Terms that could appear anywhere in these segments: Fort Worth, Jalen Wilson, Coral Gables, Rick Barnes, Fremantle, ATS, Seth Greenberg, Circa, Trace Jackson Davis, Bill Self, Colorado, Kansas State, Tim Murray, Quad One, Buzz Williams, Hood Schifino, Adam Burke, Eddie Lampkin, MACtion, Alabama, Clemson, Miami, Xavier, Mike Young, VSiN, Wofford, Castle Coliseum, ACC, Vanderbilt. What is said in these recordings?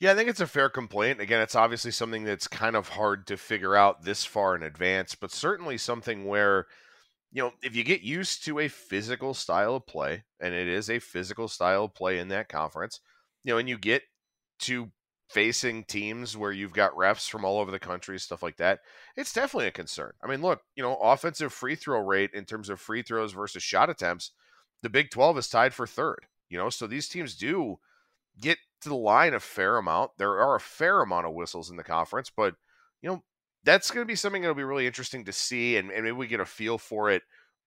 Yeah, I think it's a fair complaint. Again, it's obviously something that's kind of hard to figure out this far in advance, but certainly something where you know, if you get used to a physical style of play, and it is a physical style of play in that conference, you know, and you get to facing teams where you've got refs from all over the country, stuff like that, it's definitely a concern. I mean, look, you know, offensive free throw rate in terms of free throws versus shot attempts, the Big 12 is tied for third, you know, so these teams do get to the line a fair amount. There are a fair amount of whistles in the conference, but, you know, that's going to be something that'll be really interesting to see. And maybe we get a feel for it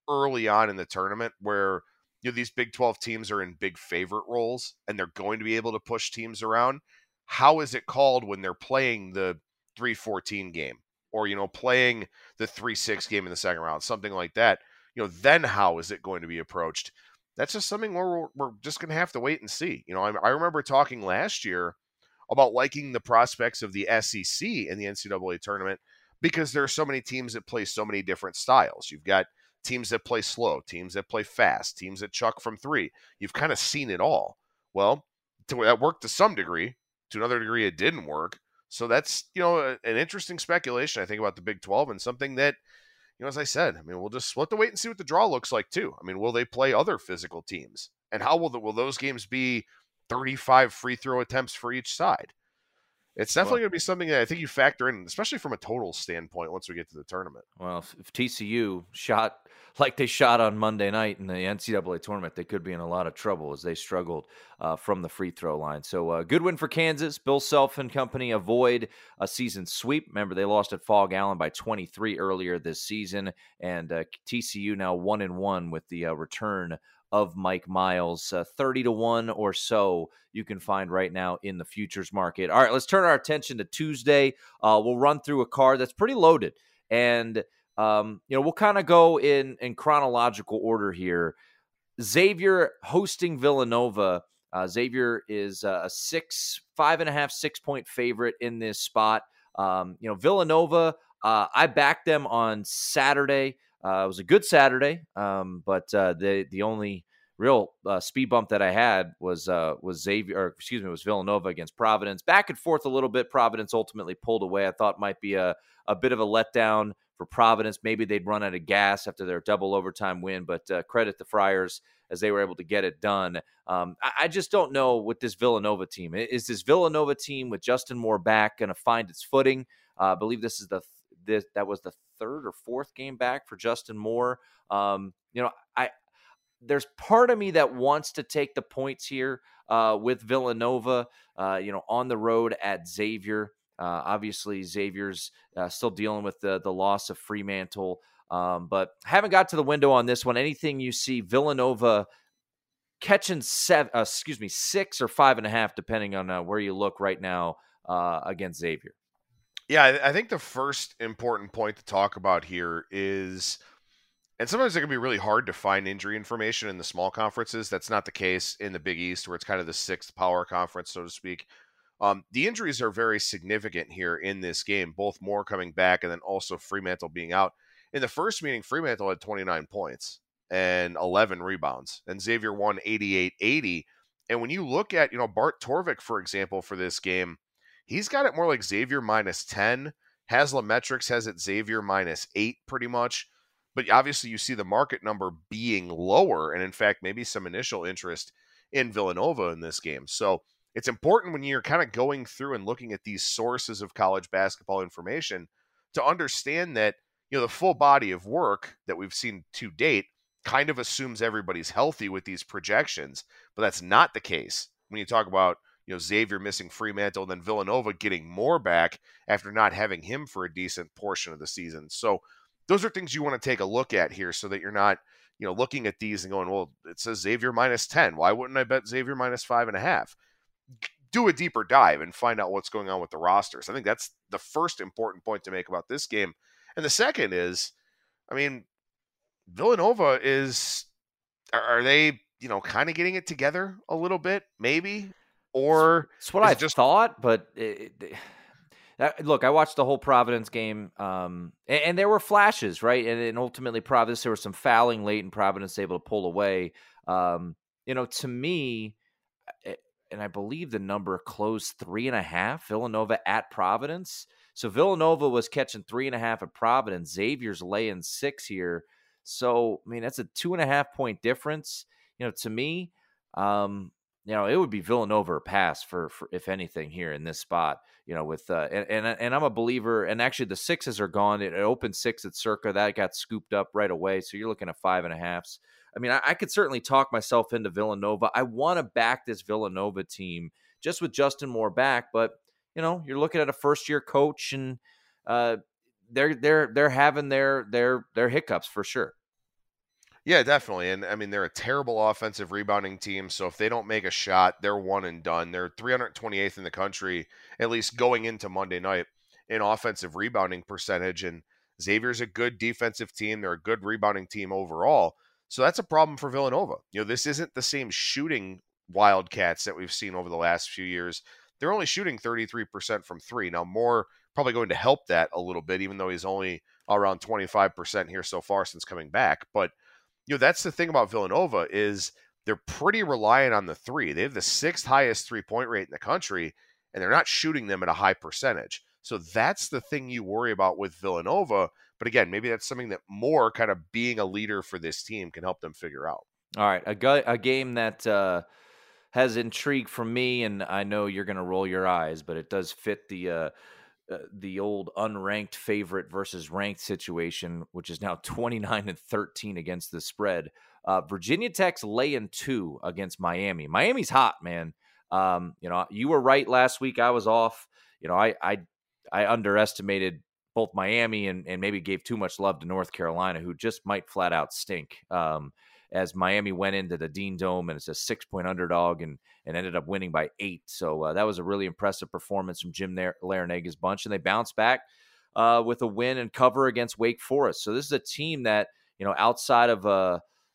early on in the tournament where, you know, these Big 12 teams are in big favorite roles and they're going to be able to push teams around. How is it called when they're playing the 3-14 game or, you know, playing the 3-6 game in the second round, something like that? You know, then how is it going to be approached? That's just something where we're just going to have to wait and see. You know, I remember talking last year about liking the prospects of the SEC in the NCAA tournament because there are so many teams that play so many different styles. You've got teams that play slow, teams that play fast, teams that chuck from three. You've kind of seen it all. Well, that worked to some degree. To another degree, it didn't work. So that's, you know, an interesting speculation, I think, about the Big 12 and something that, you know, as I said, I mean, we'll just have to wait and see what the draw looks like, too. I mean, will they play other physical teams? And how will those games be 35 free throw attempts for each side? It's definitely going to be something that I think you factor in, especially from a total standpoint, once we get to the tournament. Well, if TCU shot like they shot on Monday night in the NCAA tournament, they could be in a lot of trouble as they struggled from the free throw line. So good win for Kansas. Bill Self and company avoid a season sweep. Remember, they lost at Fog Allen by 23 earlier this season, and TCU now 1-1 with the return of Mike Miles, 30-1 or so you can find right now in the futures market. All right, let's turn our attention to Tuesday. We'll run through a card that's pretty loaded. And, you know, we'll kind of go in chronological order here. Xavier hosting Villanova. Xavier is a 5.5, 6-point favorite in this spot. You know, Villanova, I backed them on Saturday. It was a good Saturday, but the only real speed bump that I had was Xavier, or excuse me, was Villanova against Providence. Back and forth a little bit. Providence ultimately pulled away. I thought might be a bit of a letdown for Providence. Maybe they'd run out of gas after their double overtime win, but credit the Friars as they were able to get it done. I just don't know with this Villanova team. Is this Villanova team with Justin Moore back going to find its footing? I believe this is that was the third or fourth game back for Justin Moore. You know, there's part of me that wants to take the points here with Villanova, you know, on the road at Xavier. Obviously, Xavier's still dealing with the loss of Fremantle, but haven't got to the window on this one. Anything you see Villanova catching 6 or 5.5, depending on where you look right now against Xavier. Yeah, I think the first important point to talk about here is, and sometimes it can be really hard to find injury information in the small conferences. That's not the case in the Big East, where it's kind of the sixth power conference, so to speak. The injuries are very significant here in this game, both Moore coming back and then also Fremantle being out. In the first meeting, Fremantle had 29 points and 11 rebounds, and Xavier won 88-80. And when you look at, you know, Bart Torvik, for example, for this game, he's got it more like Xavier -10. Haslametrics has it Xavier -8 pretty much. But obviously you see the market number being lower. And in fact, maybe some initial interest in Villanova in this game. So it's important when you're kind of going through and looking at these sources of college basketball information to understand that, you know, the full body of work that we've seen to date kind of assumes everybody's healthy with these projections. But that's not the case when you talk about, you know, Xavier missing Fremantle, then Villanova getting Moore back after not having him for a decent portion of the season. So those are things you want to take a look at here so that you're not, you know, looking at these and going, well, it says Xavier -10. Why wouldn't I bet Xavier -5.5? Do a deeper dive and find out what's going on with the rosters. I think that's the first important point to make about this game. And the second is, I mean, Villanova is, are they, you know, kind of getting it together a little bit, maybe? Or it's what I just thought, but look, I watched the whole Providence game, and there were flashes, right? And ultimately, Providence, there was some fouling late, and Providence able to pull away. You know, to me, and I believe the number closed 3.5. Villanova at Providence, so Villanova was catching 3.5 at Providence. Xavier's laying 6 here. So, I mean, that's a 2.5 point difference. You know, to me, you know, it would be Villanova or pass for if anything here in this spot, you know, with, and I'm a believer, and actually the sixes are gone. It opened 6 at Circa, that got scooped up right away. So you're looking at 5.5s. I mean, I could certainly talk myself into Villanova. I want to back this Villanova team just with Justin Moore back, but you know, you're looking at a first year coach, and they're having their hiccups for sure. Yeah, definitely. And I mean, they're a terrible offensive rebounding team. So if they don't make a shot, they're one and done. They're 328th in the country, at least going into Monday night, in offensive rebounding percentage. And Xavier's a good defensive team. They're a good rebounding team overall. So that's a problem for Villanova. You know, this isn't the same shooting Wildcats that we've seen over the last few years. They're only shooting 33% from three. Now, Moore probably going to help that a little bit, even though he's only around 25% here so far since coming back. But you know, that's the thing about Villanova, is they're pretty reliant on the three. They have the 6th highest three-point rate in the country, and they're not shooting them at a high percentage. So that's the thing you worry about with Villanova. But again, maybe that's something that Moore, kind of being a leader for this team, can help them figure out. All right, a game that has intrigue for me, and I know you're going to roll your eyes, but it does fit the old unranked favorite versus ranked situation, which is now 29-13 against the spread. Virginia Tech's laying 2 against Miami. Miami's hot, man. You know, you were right last week. I was off. You know, I underestimated both Miami and maybe gave too much love to North Carolina, who just might flat out stink. As Miami went into the Dean Dome, and it's a 6-point underdog, and ended up winning by 8. So that was a really impressive performance from Jim Larinaga's bunch, and they bounced back with a win and cover against Wake Forest. So this is a team that, you know, outside of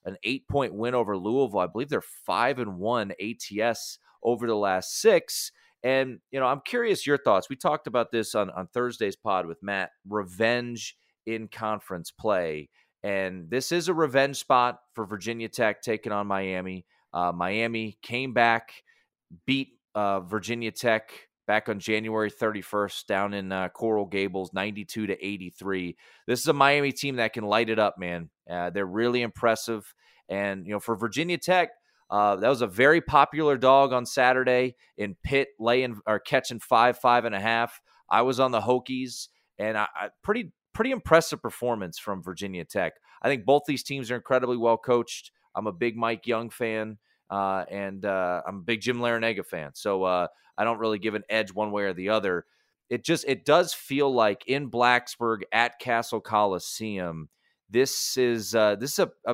an 8-point win over Louisville, I believe they're 5-1 ATS over the last 6. And, you know, I'm curious your thoughts. We talked about this on Thursday's pod with Matt, revenge in conference play. And this is a revenge spot for Virginia Tech taking on Miami. Miami came back, beat Virginia Tech back on January 31st down in Coral Gables, 92-83. This is a Miami team that can light it up, man. They're really impressive. And, you know, for Virginia Tech, that was a very popular dog on Saturday in Pitt, laying or catching 5.5. I was on the Hokies, and I pretty impressive performance from Virginia Tech. I think both these teams are incredibly well coached. I'm a big Mike Young fan, and I'm a big Jim Larinaga fan. So I don't really give an edge one way or the other. It does feel like in Blacksburg at Castle Coliseum, this is a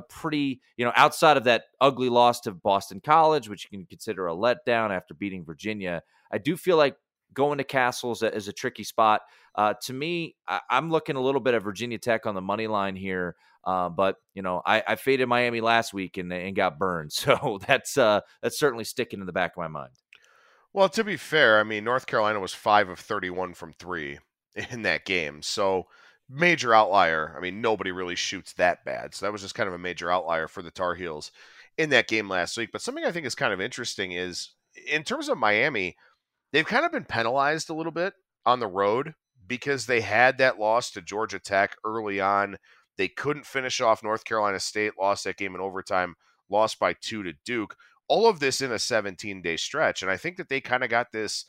pretty, you know, outside of that ugly loss to Boston College, which you can consider a letdown after beating Virginia, I do feel like going to Castle is a tricky spot. To me, I'm looking a little bit at Virginia Tech on the money line here. But, you know, I faded Miami last week and got burned. So that's certainly sticking in the back of my mind. Well, to be fair, I mean, North Carolina was 5 of 31 from 3 in that game. So major outlier. I mean, nobody really shoots that bad. So that was just kind of a major outlier for the Tar Heels in that game last week. But something I think is kind of interesting is, in terms of Miami, they've kind of been penalized a little bit on the road because they had that loss to Georgia Tech early on. They couldn't finish off North Carolina State, lost that game in overtime, lost by 2 to Duke. All of this in a 17-day stretch. And I think that they kind of got this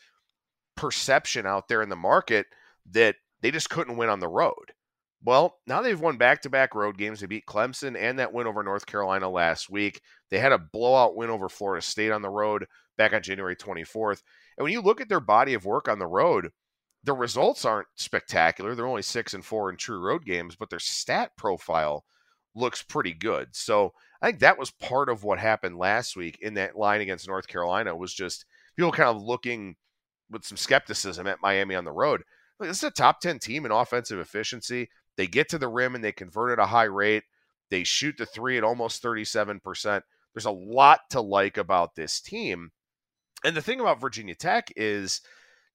perception out there in the market that they just couldn't win on the road. Well, now they've won back-to-back road games. They beat Clemson and that win over North Carolina last week. They had a blowout win over Florida State on the road back on January 24th. And when you look at their body of work on the road, their results aren't spectacular. They're only 6-4 in true road games, but their stat profile looks pretty good. So I think that was part of what happened last week in that line against North Carolina, was just people kind of looking with some skepticism at Miami on the road. Look, this is a top 10 team in offensive efficiency. They get to the rim and they convert at a high rate. They shoot the three at almost 37%. There's a lot to like about this team. And the thing about Virginia Tech is,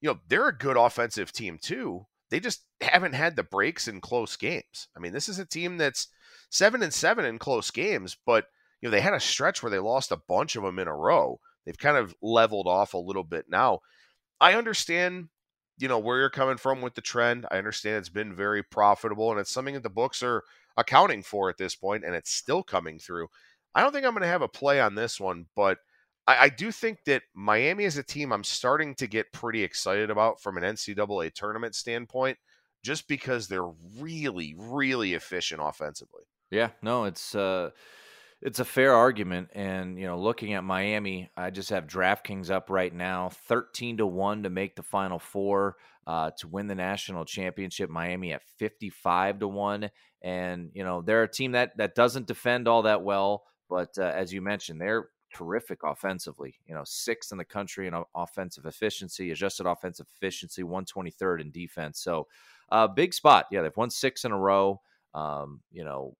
you know, they're a good offensive team too. They just haven't had the breaks in close games. I mean, this is a team that's 7-7 in close games, but you know, they had a stretch where they lost a bunch of them in a row. They've kind of leveled off a little bit now. I understand, you know, where you're coming from with the trend. I understand it's been very profitable, and it's something that the books are accounting for at this point, and it's still coming through. I don't think I'm going to have a play on this one, but I do think that Miami is a team I'm starting to get pretty excited about from an NCAA tournament standpoint, just because they're really, really efficient offensively. Yeah, no, it's a fair argument. And, you know, looking at Miami, I just have DraftKings up right now, 13-1 to make the Final Four, to win the national championship. Miami at 55-1. And, you know, they're a team that doesn't defend all that well. But as you mentioned, they're terrific offensively, you know, sixth in the country in offensive efficiency, adjusted offensive efficiency, 123rd in defense. So big spot. Yeah, they've won 6 in a row. You know,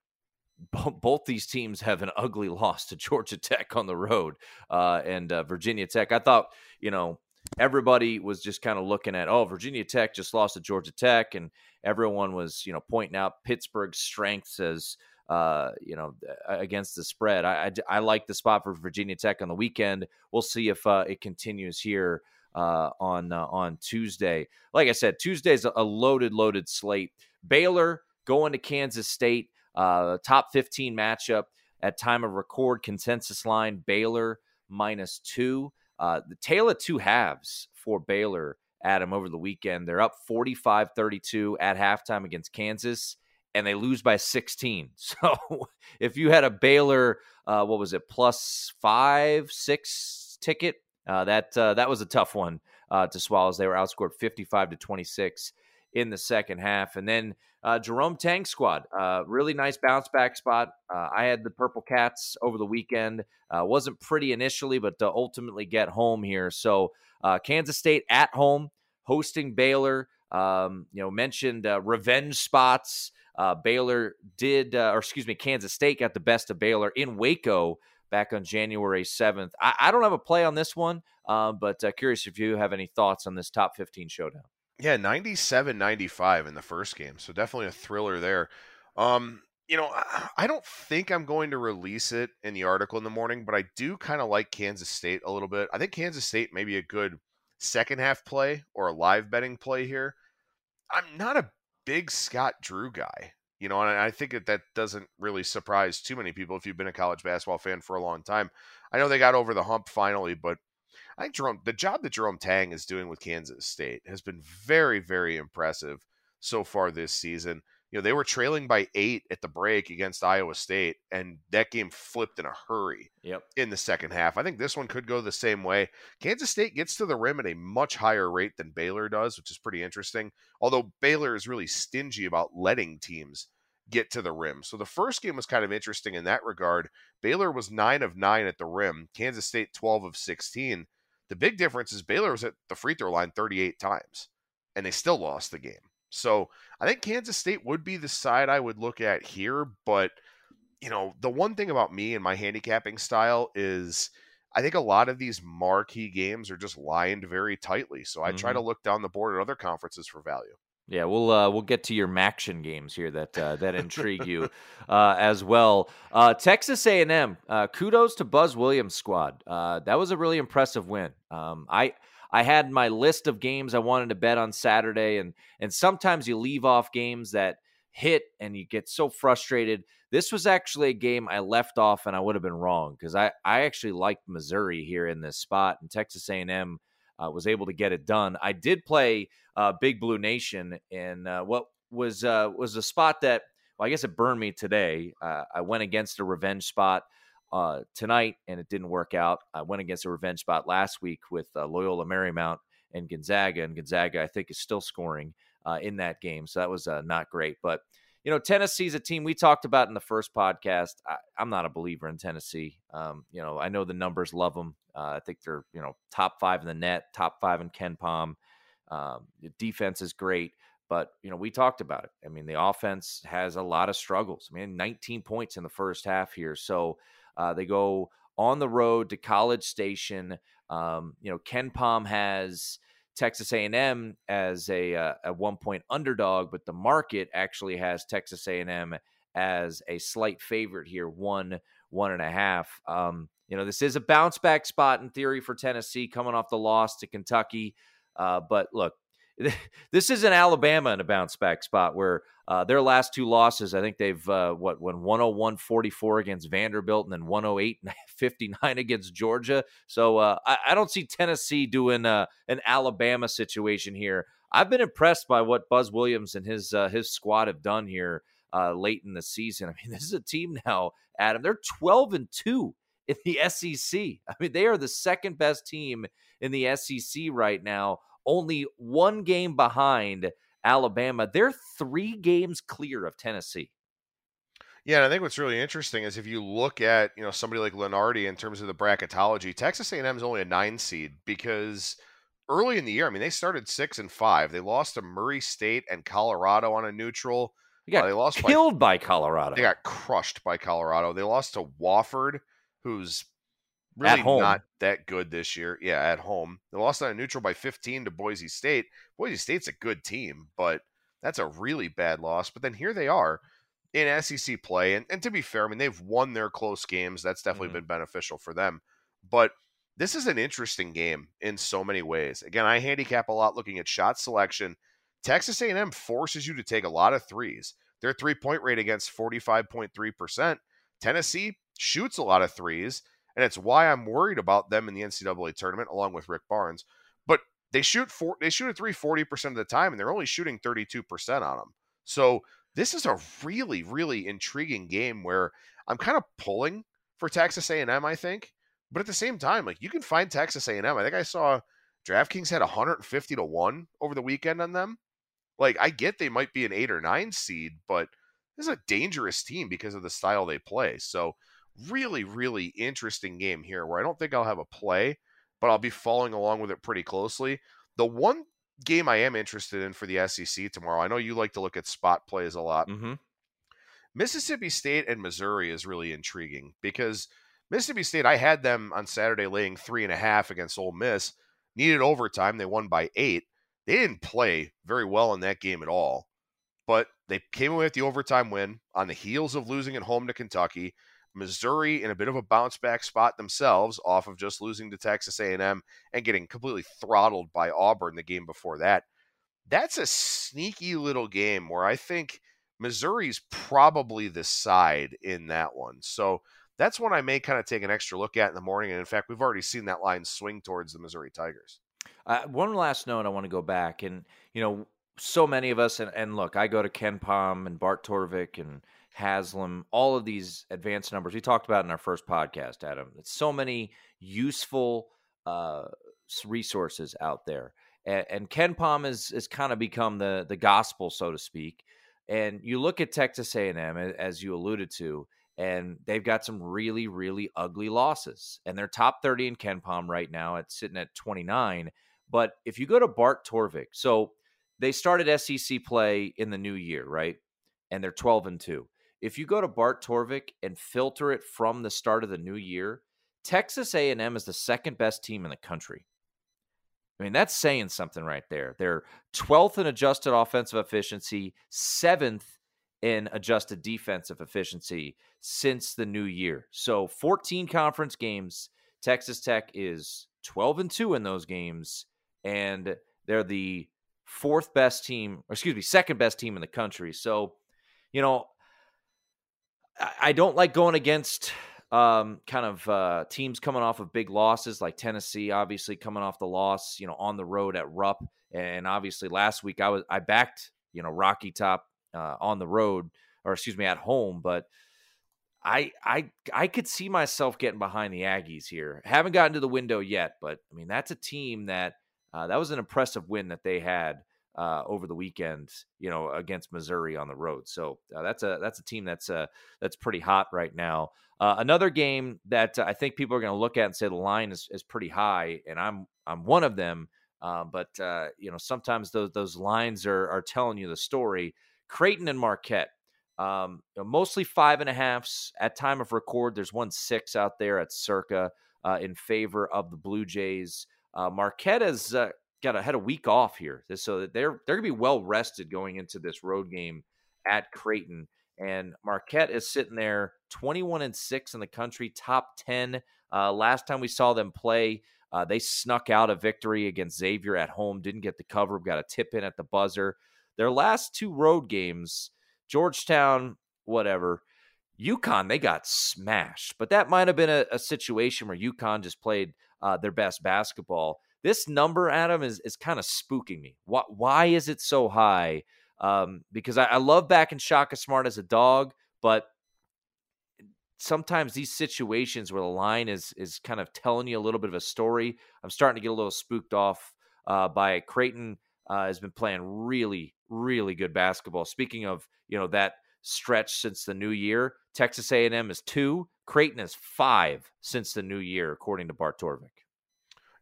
both these teams have an ugly loss to Georgia Tech on the road and Virginia Tech. I thought, you know, everybody was just kind of looking at, oh, Virginia Tech just lost to Georgia Tech. And everyone was, you know, pointing out Pittsburgh's strengths as, you know, against the spread. I like the spot for Virginia Tech on the weekend. We'll see if it continues here on Tuesday. Like I said, Tuesday's a loaded slate. Baylor going to Kansas State. Top 15 matchup at time of record, consensus line, Baylor -2. The tale of two halves for Baylor, Adam, over the weekend. They're up 45-32 at halftime against Kansas, and they lose by 16. So if you had a Baylor, what was it, +5, 6 ticket, that was a tough one to swallow, as they were outscored 55-26 in the second half. And then Jerome Tang squad, really nice bounce back spot. I had the Purple Cats over the weekend. Wasn't pretty initially, but ultimately get home here. So Kansas State at home, hosting Baylor. You know, mentioned revenge spots. Baylor did, or excuse me, Kansas State got the best of Baylor in Waco back on January 7th. I don't have a play on this one, but curious if you have any thoughts on this top 15 showdown. Yeah, 97-95 in the first game. So definitely a thriller there. You know, I don't think I'm going to release it in the article in the morning, but I do kind of like Kansas State a little bit. I think Kansas State may be a good second half play or a live betting play here. I'm not a big Scott Drew guy, you know, and I think that doesn't really surprise too many people if you've been a college basketball fan for a long time. I know they got over the hump finally, but I think the job that Jerome Tang is doing with Kansas State has been very, very impressive so far this season. You know, they were trailing by 8 at the break against Iowa State, and that game flipped in a hurry in the second half. I think this one could go the same way. Kansas State gets to the rim at a much higher rate than Baylor does, which is pretty interesting, although Baylor is really stingy about letting teams get to the rim. So the first game was kind of interesting in that regard. Baylor was 9 of 9 at the rim. Kansas State 12 of 16. The big difference is Baylor was at the free throw line 38 times, and they still lost the game. So I think Kansas State would be the side I would look at here. But, you know, the one thing about me and my handicapping style is I think a lot of these marquee games are just lined very tightly. So I try to look down the board at other conferences for value. Yeah, we'll get to your Maction games here that intrigue you as well. Texas A&M, kudos to Buzz Williams' squad. That was a really impressive win. I had my list of games I wanted to bet on Saturday, and sometimes you leave off games that hit and you get so frustrated. This was actually a game I left off, and I would have been wrong, because I actually liked Missouri here in this spot, and Texas A&M was able to get it done. I did play Big Blue Nation in what was a spot that, well, I guess it burned me today. I went against a revenge spot tonight, and it didn't work out. I went against a revenge spot last week with Loyola Marymount and Gonzaga, I think is still scoring in that game, so that was not great. But, you know, Tennessee's a team we talked about in the first podcast. I'm not a believer in Tennessee. You know, I know the numbers love them. I think they're, you know, top 5 in the net, top 5 in Ken Pom. The defense is great, but, you know, we talked about it. I mean, the offense has a lot of struggles. I mean, 19 points in the first half here. So they go on the road to College Station. You know, Ken Pom has Texas A&M as a 1-point underdog, but the market actually has Texas A&M as a slight favorite here, 1.5. You know, this is a bounce back spot in theory for Tennessee coming off the loss to Kentucky. But look, this isn't Alabama in a bounce back spot where their last two losses, I think they've won 101-44 against Vanderbilt and then 108-59 against Georgia. So I don't see Tennessee doing an Alabama situation here. I've been impressed by what Buzz Williams and his squad have done here late in the season. I mean, this is a team now, Adam. They're 12-2 in the SEC. I mean, they are the second best team in the SEC right now, only one game behind Alabama. They're three games clear of Tennessee. Yeah, and I think what's really interesting is if you look at, you know, somebody like Lunardi in terms of the bracketology, Texas A&M is only a 9 seed because early in the year, I mean, they started 6-5. They lost to Murray State and Colorado on a neutral. They lost killed by Colorado. They got crushed by Colorado. They lost to Wofford, who's really not that good this year. Yeah, at home. They lost on a neutral by 15 to Boise State. Boise State's a good team, but that's a really bad loss. But then here they are in SEC play. And to be fair, I mean, they've won their close games. That's definitely been beneficial for them. But this is an interesting game in so many ways. Again, I handicap a lot looking at shot selection. Texas A&M forces you to take a lot of threes. Their three-point rate against 45.3%. Tennessee shoots a lot of threes, and it's why I'm worried about them in the NCAA tournament, along with Rick Barnes. But they shoot a three 40% of the time, and they're only shooting 32% on them. So this is a really, really intriguing game where I'm kind of pulling for Texas A&M, I think. But at the same time, like, you can find Texas A&M. I think I saw DraftKings had 150-1 over the weekend on them. Like, I get they might be an 8 or 9 seed, but this is a dangerous team because of the style they play. So really, really interesting game here where I don't think I'll have a play, but I'll be following along with it pretty closely. The one game I am interested in for the SEC tomorrow, I know you like to look at spot plays a lot. Mississippi State and Missouri is really intriguing because Mississippi State, I had them on Saturday laying 3.5 against Ole Miss. Needed overtime. They won by 8. They didn't play very well in that game at all, but they came away with the overtime win on the heels of losing at home to Kentucky. Missouri in a bit of a bounce-back spot themselves off of just losing to Texas A&M and getting completely throttled by Auburn the game before that. That's a sneaky little game where I think Missouri's probably the side in that one. So that's one I may kind of take an extra look at in the morning. And in fact, we've already seen that line swing towards the Missouri Tigers. One last note, I want to go back. And, you know, so many of us, and look, I go to Ken Pom and Bart Torvik and Haslam, all of these advanced numbers we talked about in our first podcast, Adam. It's so many useful resources out there. And Ken Pom has kind of become the gospel, so to speak. And you look at Texas A&M, as you alluded to, and they've got some really, really ugly losses. And they're top 30 in Ken Pom right now. It's sitting at 29. But if you go to Bart Torvik, so they started SEC play in the new year, right? And they're 12-2. If you go to Bart Torvik and filter it from the start of the new year, Texas A&M is the second best team in the country. I mean, that's saying something right there. They're 12th in adjusted offensive efficiency, 7th in adjusted defensive efficiency since the new year. So 14 conference games, Texas Tech is 12-2 in those games, and they're the second best team in the country. So, you know, I don't like going against teams coming off of big losses, like Tennessee, obviously coming off the loss, you know, on the road at Rupp. And obviously last week I backed, you know, Rocky Top at home, but I could see myself getting behind the Aggies here. Haven't gotten to the window yet, but I mean, that's a team that was an impressive win that they had over the weekend, you know, against Missouri on the road. So that's a team that's pretty hot right now. Another game that I think people are going to look at and say the line is pretty high, and I'm one of them. But you know, sometimes those lines are telling you the story. Creighton and Marquette, mostly 5.5s at time of record. There's 1-6 out there at Circa in favor of the Blue Jays. Marquette has had a week off here, so that they're going to be well rested going into this road game at Creighton. And Marquette is sitting there 21-6 in the country, top 10. Last time we saw them play, They snuck out a victory against Xavier at home, didn't get the cover, got a tip in at the buzzer. Their last two road games, Georgetown, whatever, UConn, they got smashed. But that might have been a situation where UConn just played their best basketball. This number, Adam, is kind of spooking me. Why is it so high? Because I love backing Shaka Smart as a dog, but sometimes these situations where the line is kind of telling you a little bit of a story, I'm starting to get a little spooked off by it. Creighton has been playing really, really good basketball. Speaking of, that stretch since the new year, Texas A&M is 2, Creighton is 5 since the new year, according to Bart Torvik.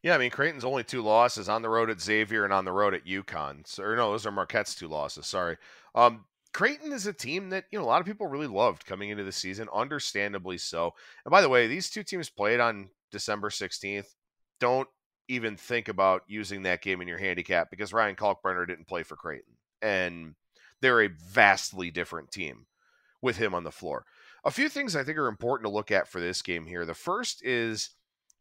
Yeah, I mean, Creighton's only 2 losses on the road at Xavier and on the road at UConn. Those are Marquette's 2 losses, sorry. Creighton is a team that, a lot of people really loved coming into the season, understandably so. And by the way, these two teams played on December 16th. Don't even think about using that game in your handicap because Ryan Kalkbrenner didn't play for Creighton. And they're a vastly different team with him on the floor. A few things I think are important to look at for this game here. The first is,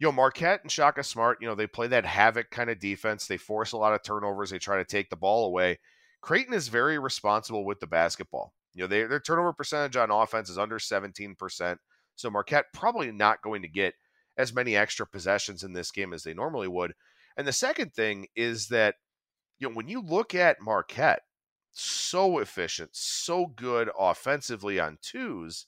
Marquette and Shaka Smart, they play that havoc kind of defense. They force a lot of turnovers. They try to take the ball away. Creighton is very responsible with the basketball. Their turnover percentage on offense is under 17%. So Marquette probably not going to get as many extra possessions in this game as they normally would. And the second thing is that, when you look at Marquette, so efficient, so good offensively on twos,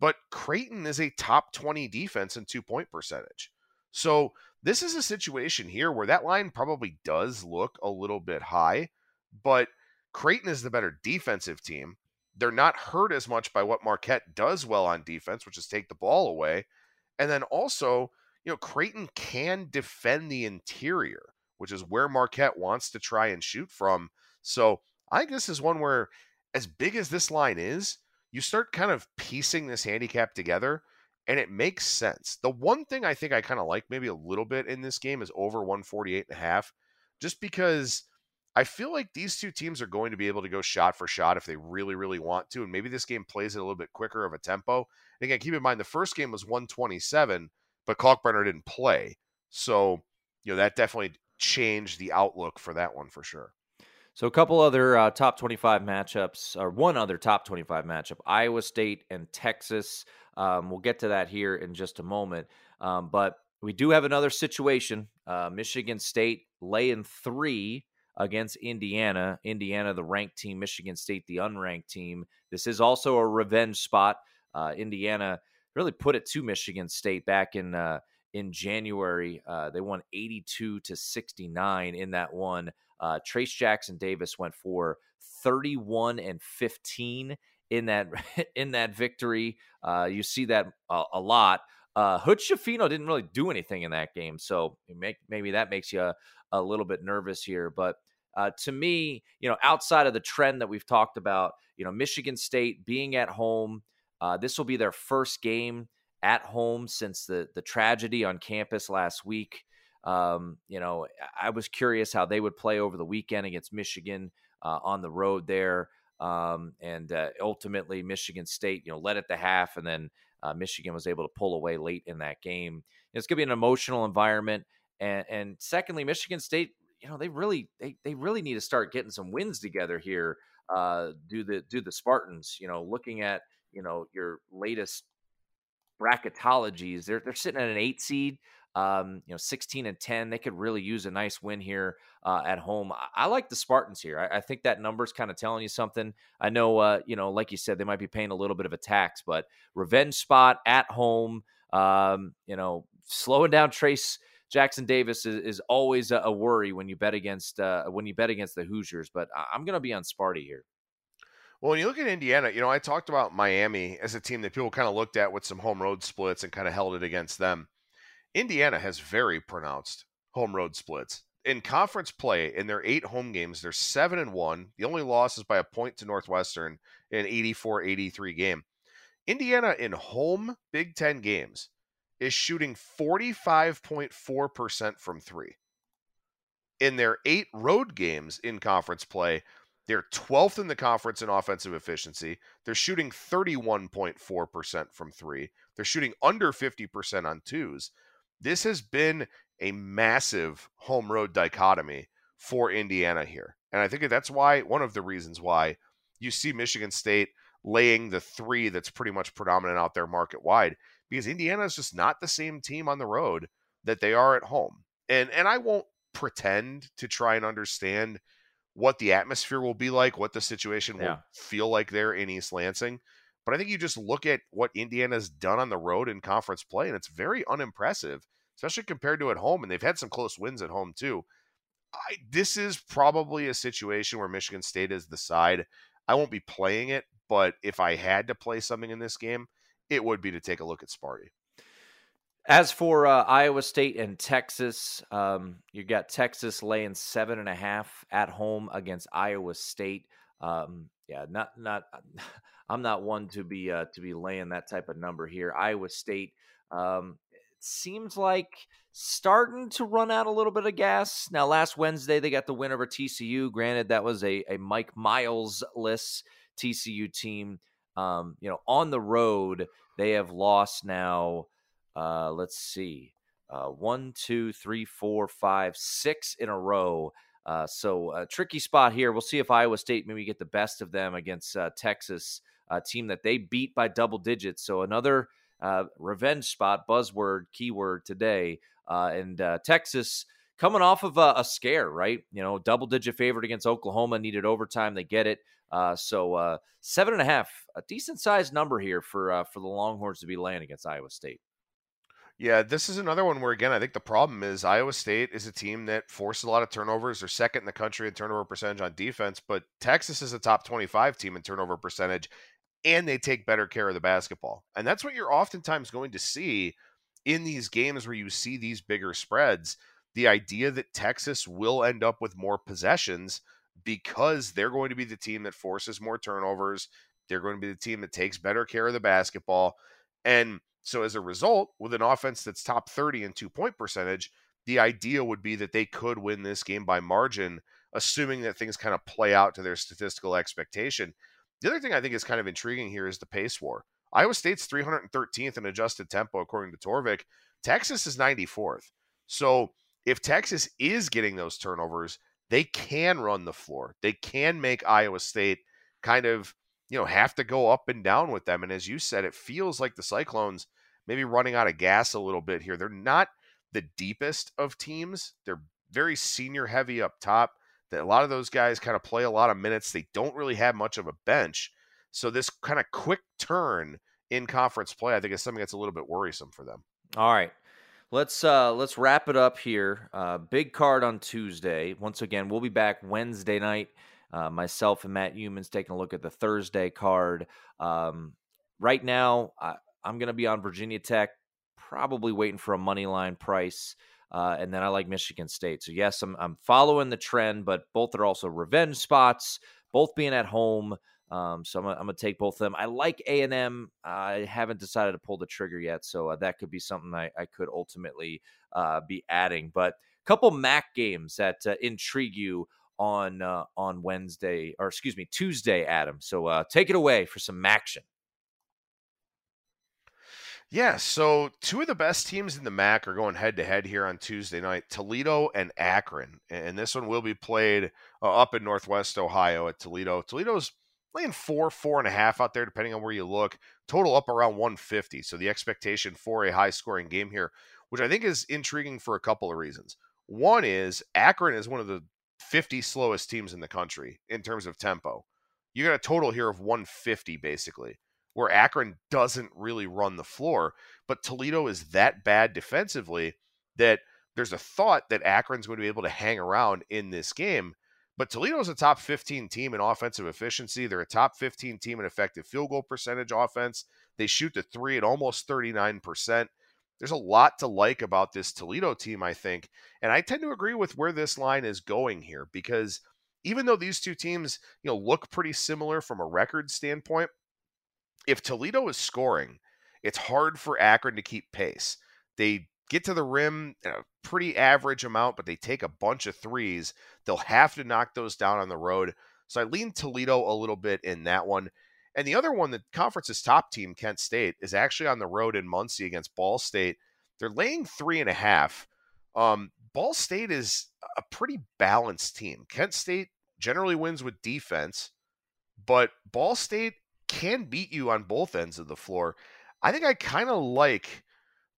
but Creighton is a top 20 defense in 2-point percentage. So this is a situation here where that line probably does look a little bit high, but Creighton is the better defensive team. They're not hurt as much by what Marquette does well on defense, which is take the ball away. And then also, Creighton can defend the interior, which is where Marquette wants to try and shoot from. So I think this is one where, as big as this line is, you start kind of piecing this handicap together, and it makes sense. The one thing I think I kind of like maybe a little bit in this game is over 148.5, just because I feel like these two teams are going to be able to go shot for shot if they really, really want to, and maybe this game plays it a little bit quicker of a tempo. And again, keep in mind, the first game was 127, but Kalkbrenner didn't play. So, that definitely changed the outlook for that one for sure. So a couple other top 25 matchups, or one other top 25 matchup, Iowa State and Texas. We'll get to that here in just a moment. But we do have another situation. Michigan State laying 3 against Indiana. Indiana, the ranked team. Michigan State, the unranked team. This is also a revenge spot. Indiana really put it to Michigan State back in January. They won 82-69 in that one. Trace Jackson Davis went for 31 and 15 in that victory. You see that a lot. Hood Schifino didn't really do anything in that game, so maybe that makes you a little bit nervous here. But to me, outside of the trend that we've talked about, Michigan State being at home, this will be their first game at home since the tragedy on campus last week. I was curious how they would play over the weekend against Michigan on the road there. And ultimately, Michigan State, led at the half, and then Michigan was able to pull away late in that game. It's going to be an emotional environment. And secondly, Michigan State, they really need to start getting some wins together here. Do the Spartans, looking at, your latest bracketologies, they're sitting at an 8 seed. 16 and 10, they could really use a nice win here at home. I like the Spartans here. I think that number's kind of telling you something. I know, like you said, they might be paying a little bit of a tax, but revenge spot at home, slowing down Trace Jackson Davis is always a worry when you bet against the Hoosiers, but I'm going to be on Sparty here. Well, when you look at Indiana, I talked about Miami as a team that people kind of looked at with some home road splits and kind of held it against them. Indiana has very pronounced home road splits. In conference play, in their 8 home games, they're 7-1. The only loss is by a point to Northwestern in an 84-83 game. Indiana in home Big 10 games is shooting 45.4% from 3. In their 8 road games in conference play, they're 12th in the conference in offensive efficiency. They're shooting 31.4% from 3. They're shooting under 50% on twos. This has been a massive home road dichotomy for Indiana here. And I think that's why, one of the reasons why you see Michigan State laying the 3 that's pretty much predominant out there market wide, because Indiana is just not the same team on the road that they are at home. And I won't pretend to try and understand what the atmosphere will be like, what the situation will feel like there in East Lansing. But I think you just look at what Indiana's done on the road in conference play, and it's very unimpressive, especially compared to at home. And they've had some close wins at home too. This is probably a situation where Michigan State is the side. I won't be playing it, but if I had to play something in this game, it would be to take a look at Sparty. As for Iowa State and Texas, you've got Texas laying 7.5 at home against Iowa State. I'm not one to be laying that type of number here. Iowa State seems like starting to run out a little bit of gas. Now, last Wednesday, they got the win over TCU. Granted, that was a Mike Miles-less TCU team. On the road, they have lost now, let's see, 6 in a row. So a tricky spot here. We'll see if Iowa State maybe get the best of them against Texas, a team that they beat by double digits. So another revenge spot, buzzword, keyword today. And Texas coming off of a scare, right? Double-digit favorite against Oklahoma, needed overtime. They get it. So 7.5, a decent-sized number here for the Longhorns to be laying against Iowa State. Yeah, this is another one where, again, I think the problem is Iowa State is a team that forces a lot of turnovers. They're second in the country in turnover percentage on defense, but Texas is a top 25 team in turnover percentage, and they take better care of the basketball. And that's what you're oftentimes going to see in these games where you see these bigger spreads, the idea that Texas will end up with more possessions because they're going to be the team that forces more turnovers. They're going to be the team that takes better care of the basketball. And so as a result, with an offense that's top 30 in two-point percentage, the idea would be that they could win this game by margin, assuming that things kind of play out to their statistical expectation. The other thing I think is kind of intriguing here is the pace war. Iowa State's 313th in adjusted tempo, according to Torvik. Texas is 94th. So if Texas is getting those turnovers, they can run the floor. They can make Iowa State kind of, have to go up and down with them. And as you said, it feels like the Cyclones maybe running out of gas a little bit here. They're not the deepest of teams. They're very senior heavy up top. That a lot of those guys kind of play a lot of minutes. They don't really have much of a bench. So this kind of quick turn in conference play, I think, is something that's a little bit worrisome for them. All right. Let's wrap it up here. Big card on Tuesday. Once again, we'll be back Wednesday night. Myself and Matt Humans taking a look at the Thursday card. Right now, I'm going to be on Virginia Tech, probably waiting for a money line price. And then I like Michigan State. So, yes, I'm following the trend, but both are also revenge spots, both being at home. So I'm going to take both of them. I like A&M. I haven't decided to pull the trigger yet, so that could be something I could ultimately be adding. But a couple MAC games that intrigue you on Wednesday, or excuse me, Tuesday, Adam. So take it away for some action. Yeah, so two of the best teams in the MAC are going head-to-head here on Tuesday night, Toledo and Akron. And this one will be played up in Northwest Ohio at Toledo. Toledo's laying 4.5 out there, depending on where you look. Total up around 150, so the expectation for a high-scoring game here, which I think is intriguing for a couple of reasons. One is Akron is one of the 50 slowest teams in the country in terms of tempo. You got a total here of 150, basically, where Akron doesn't really run the floor, but Toledo is that bad defensively that there's a thought that Akron's going to be able to hang around in this game. But Toledo is a top 15 team in offensive efficiency. They're a top 15 team in effective field goal percentage offense. They shoot the 3 at almost 39%. There's a lot to like about this Toledo team, I think. And I tend to agree with where this line is going here, because even though these two teams, look pretty similar from a record standpoint, if Toledo is scoring, it's hard for Akron to keep pace. They get to the rim in a pretty average amount, but they take a bunch of threes. They'll have to knock those down on the road. So I lean Toledo a little bit in that one. And the other one, the conference's top team, Kent State, is actually on the road in Muncie against Ball State. They're laying 3.5. Ball State is a pretty balanced team. Kent State generally wins with defense, but Ball State can beat you on both ends of the floor. I think I kind of like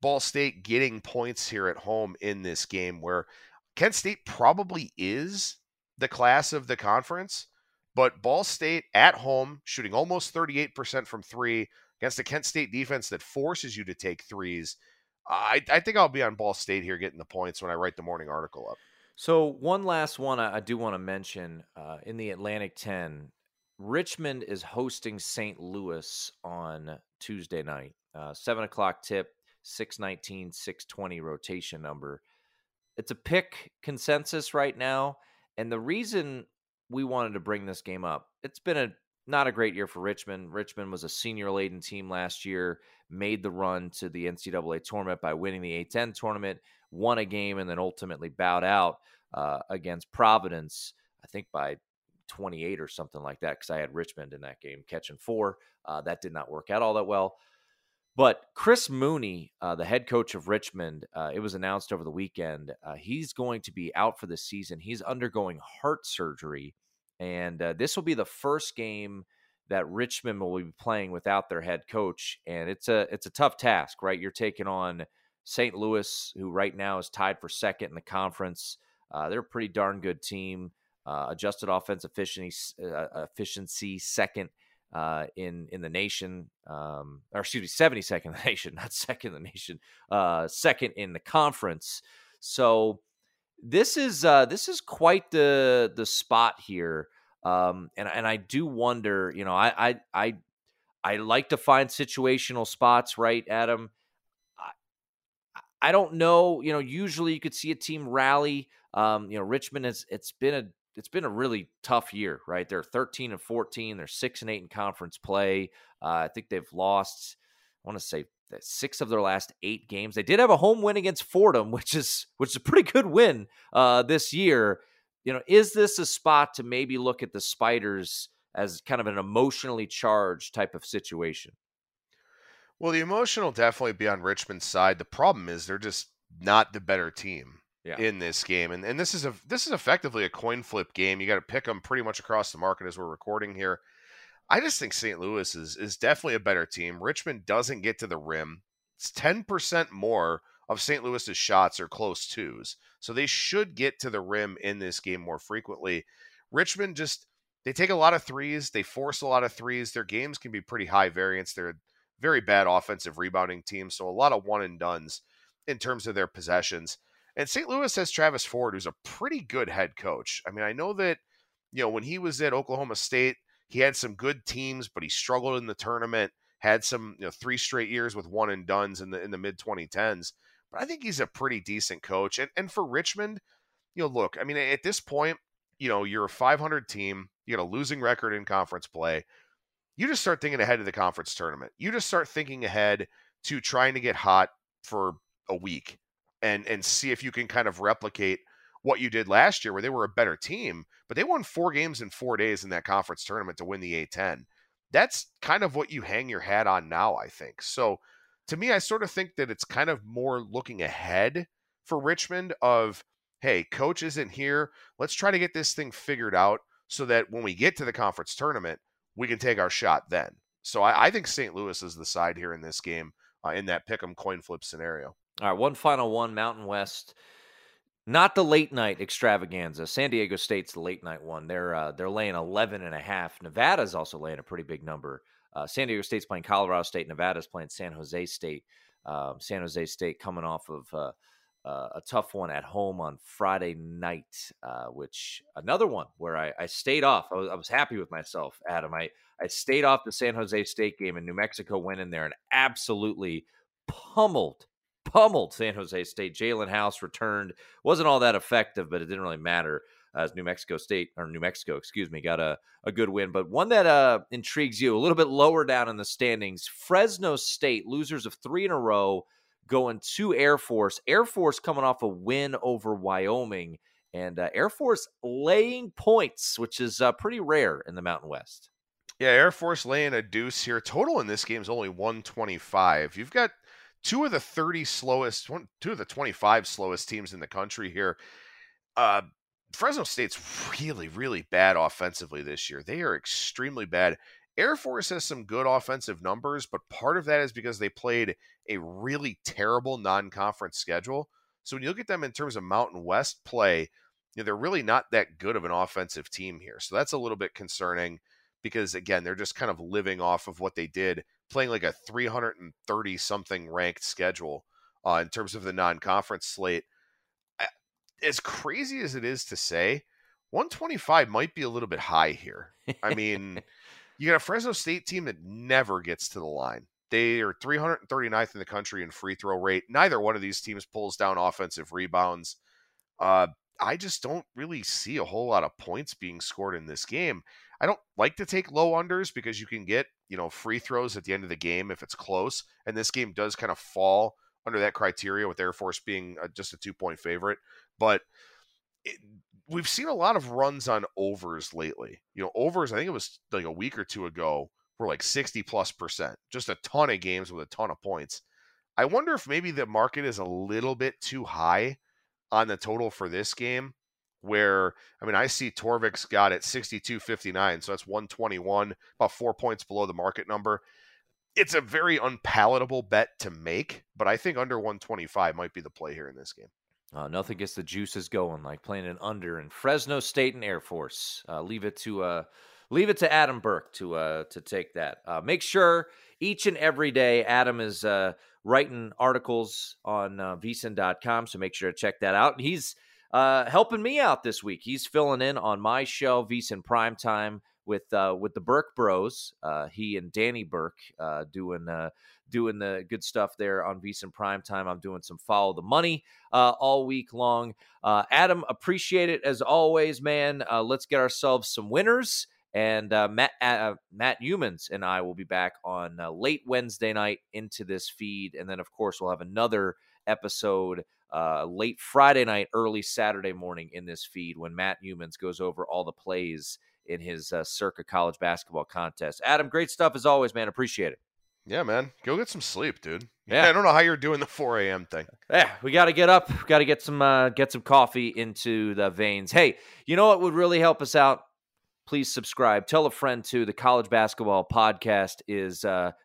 Ball State getting points here at home in this game, where Kent State probably is the class of the conference, but Ball State at home shooting almost 38% from three against a Kent State defense that forces you to take threes. I think I'll be on Ball State here getting the points when I write the morning article up. So one last one I do want to mention in the Atlantic 10, Richmond is hosting St. Louis on Tuesday night, 7 o'clock tip, 619, 620 rotation number. It's a pick consensus right now. And the reason we wanted to bring this game up, it's been not a great year for Richmond. Richmond was a senior-laden team last year, made the run to the NCAA tournament by winning the A-10 tournament, won a game, and then ultimately bowed out against Providence, I think by 28 or something like that, because I had Richmond in that game catching 4. That did not work out all that well. But Chris Mooney, the head coach of Richmond, it was announced over the weekend, he's going to be out for the season. He's undergoing heart surgery, and this will be the first game that Richmond will be playing without their head coach, and it's a tough task, right? You're taking on St. Louis, who right now is tied for second in the conference. They're a pretty darn good team. Adjusted offense efficiency second in the nation, 72nd in the nation, not second in the nation, second in the conference. So this is quite the spot here, and I do wonder. You know, I like to find situational spots, right, Adam? I don't know. You know, usually you could see a team rally. Richmond has it's been a really tough year, right? They're 13-14. They're 6-8 in conference play. I think they've lost, I want to say, 6 of their last 8 games. They did have a home win against Fordham, which is a pretty good win this year. You know, is this a spot to maybe look at the Spiders as kind of an emotionally charged type of situation? Well, the emotion will definitely be on Richmond's side. The problem is they're just not the better team. Yeah. In this game. And this is effectively a coin flip game. You got to pick them pretty much across the market as we're recording here. I just think St. Louis is definitely a better team. Richmond doesn't get to the rim. It's 10% more of St. Louis's shots are close twos. So they should get to the rim in this game more frequently. Richmond they take a lot of threes. They force a lot of threes. Their games can be pretty high variance. They're a very bad offensive rebounding team. So a lot of one and dones in terms of their possessions. And St. Louis has Travis Ford, who's a pretty good head coach. I mean, I know that, you know, when he was at Oklahoma State, he had some good teams, but he struggled in the tournament, had some, you know, 3 straight years with one and dones in the mid-2010s. But I think he's a pretty decent coach. And for Richmond, you know, look, I mean, at this point, you know, you're a 500 team. You got a losing record in conference play. You just start thinking ahead of the conference tournament. You just start thinking ahead to trying to get hot for a week. And see if you can kind of replicate what you did last year, where they were a better team, but they won 4 games in 4 days in that conference tournament to win the A-10. That's kind of what you hang your hat on now, I think. So to me, I sort of think that it's kind of more looking ahead for Richmond of, hey, coach isn't here. Let's try to get this thing figured out so that when we get to the conference tournament, we can take our shot then. So I think St. Louis is the side here in this game in that pick'em coin flip scenario. All right, one final one, Mountain West. Not the late-night extravaganza. San Diego State's the late-night one. They're laying 11.5. Nevada's also laying a pretty big number. San Diego State's playing Colorado State. Nevada's playing San Jose State. San Jose State coming off of a tough one at home on Friday night, which another one where I stayed off. I was happy with myself, Adam. I stayed off the San Jose State game, and New Mexico went in there and absolutely pummeled San Jose State. Jalen House returned. Wasn't all that effective, but it didn't really matter as New Mexico, got a good win. But one that intrigues you a little bit lower down in the standings, Fresno State, losers of 3 in a row, going to Air Force. Air Force coming off a win over Wyoming, and Air Force laying points, which is pretty rare in the Mountain West. Yeah, Air Force laying a deuce here. Total in this game is only 125. You've got Two of the 30 slowest, two of the 25 slowest teams in the country here. Fresno State's really, really bad offensively this year. They are extremely bad. Air Force has some good offensive numbers, but part of that is because they played a really terrible non-conference schedule. So when you look at them in terms of Mountain West play, you know, they're really not that good of an offensive team here. So that's a little bit concerning because, again, they're just kind of living off of what they did, playing like a 330-something ranked schedule in terms of the non-conference slate. As crazy as it is to say, 125 might be a little bit high here. I mean, you got a Fresno State team that never gets to the line. They are 339th in the country in free throw rate. Neither one of these teams pulls down offensive rebounds. I just don't really see a whole lot of points being scored in this game. I don't like to take low unders because you can get, you know, free throws at the end of the game if it's close. And this game does kind of fall under that criteria with Air Force being just a 2-point favorite. But we've seen a lot of runs on overs lately. You know, overs, I think it was like a week or two ago, were like 60+%, just a ton of games with a ton of points. I wonder if maybe the market is a little bit too high on the total for this game where, I mean, I see Torvik's got it 62.59, so that's 121, about 4 points below the market number. It's a very unpalatable bet to make, but I think under 125 might be the play here in this game. Nothing gets the juices going like playing an under in Fresno State and Air Force. Leave it to Adam Burke to take that. Make sure each and every day Adam is writing articles on VEASAN.com, so make sure to check that out. And he's helping me out this week. He's filling in on my show, VEASAN Primetime, with the Burke Bros. He and Danny Burke doing the good stuff there on VEASAN Primetime. I'm doing some Follow the Money all week long. Adam, appreciate it as always, man. Let's get ourselves some winners. And Matt Humans and I will be back on late Wednesday night into this feed. And then, of course, we'll have another episode late Friday night, early Saturday morning in this feed when Matt Humans goes over all the plays in his Circa college basketball contest. Adam, great stuff as always, man. Appreciate it. Yeah, man. Go get some sleep, dude. Yeah. I don't know how you're doing the 4 a.m. thing. Yeah, we got to get up. We got to get some coffee into the veins. Hey, you know what would really help us out? Please subscribe. Tell a friend too. The college basketball podcast is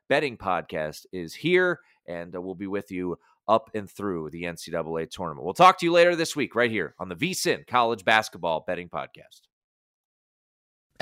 betting podcast is here, and we'll be with you up and through the NCAA tournament. We'll talk to you later this week right here on the VSiN College Basketball Betting Podcast.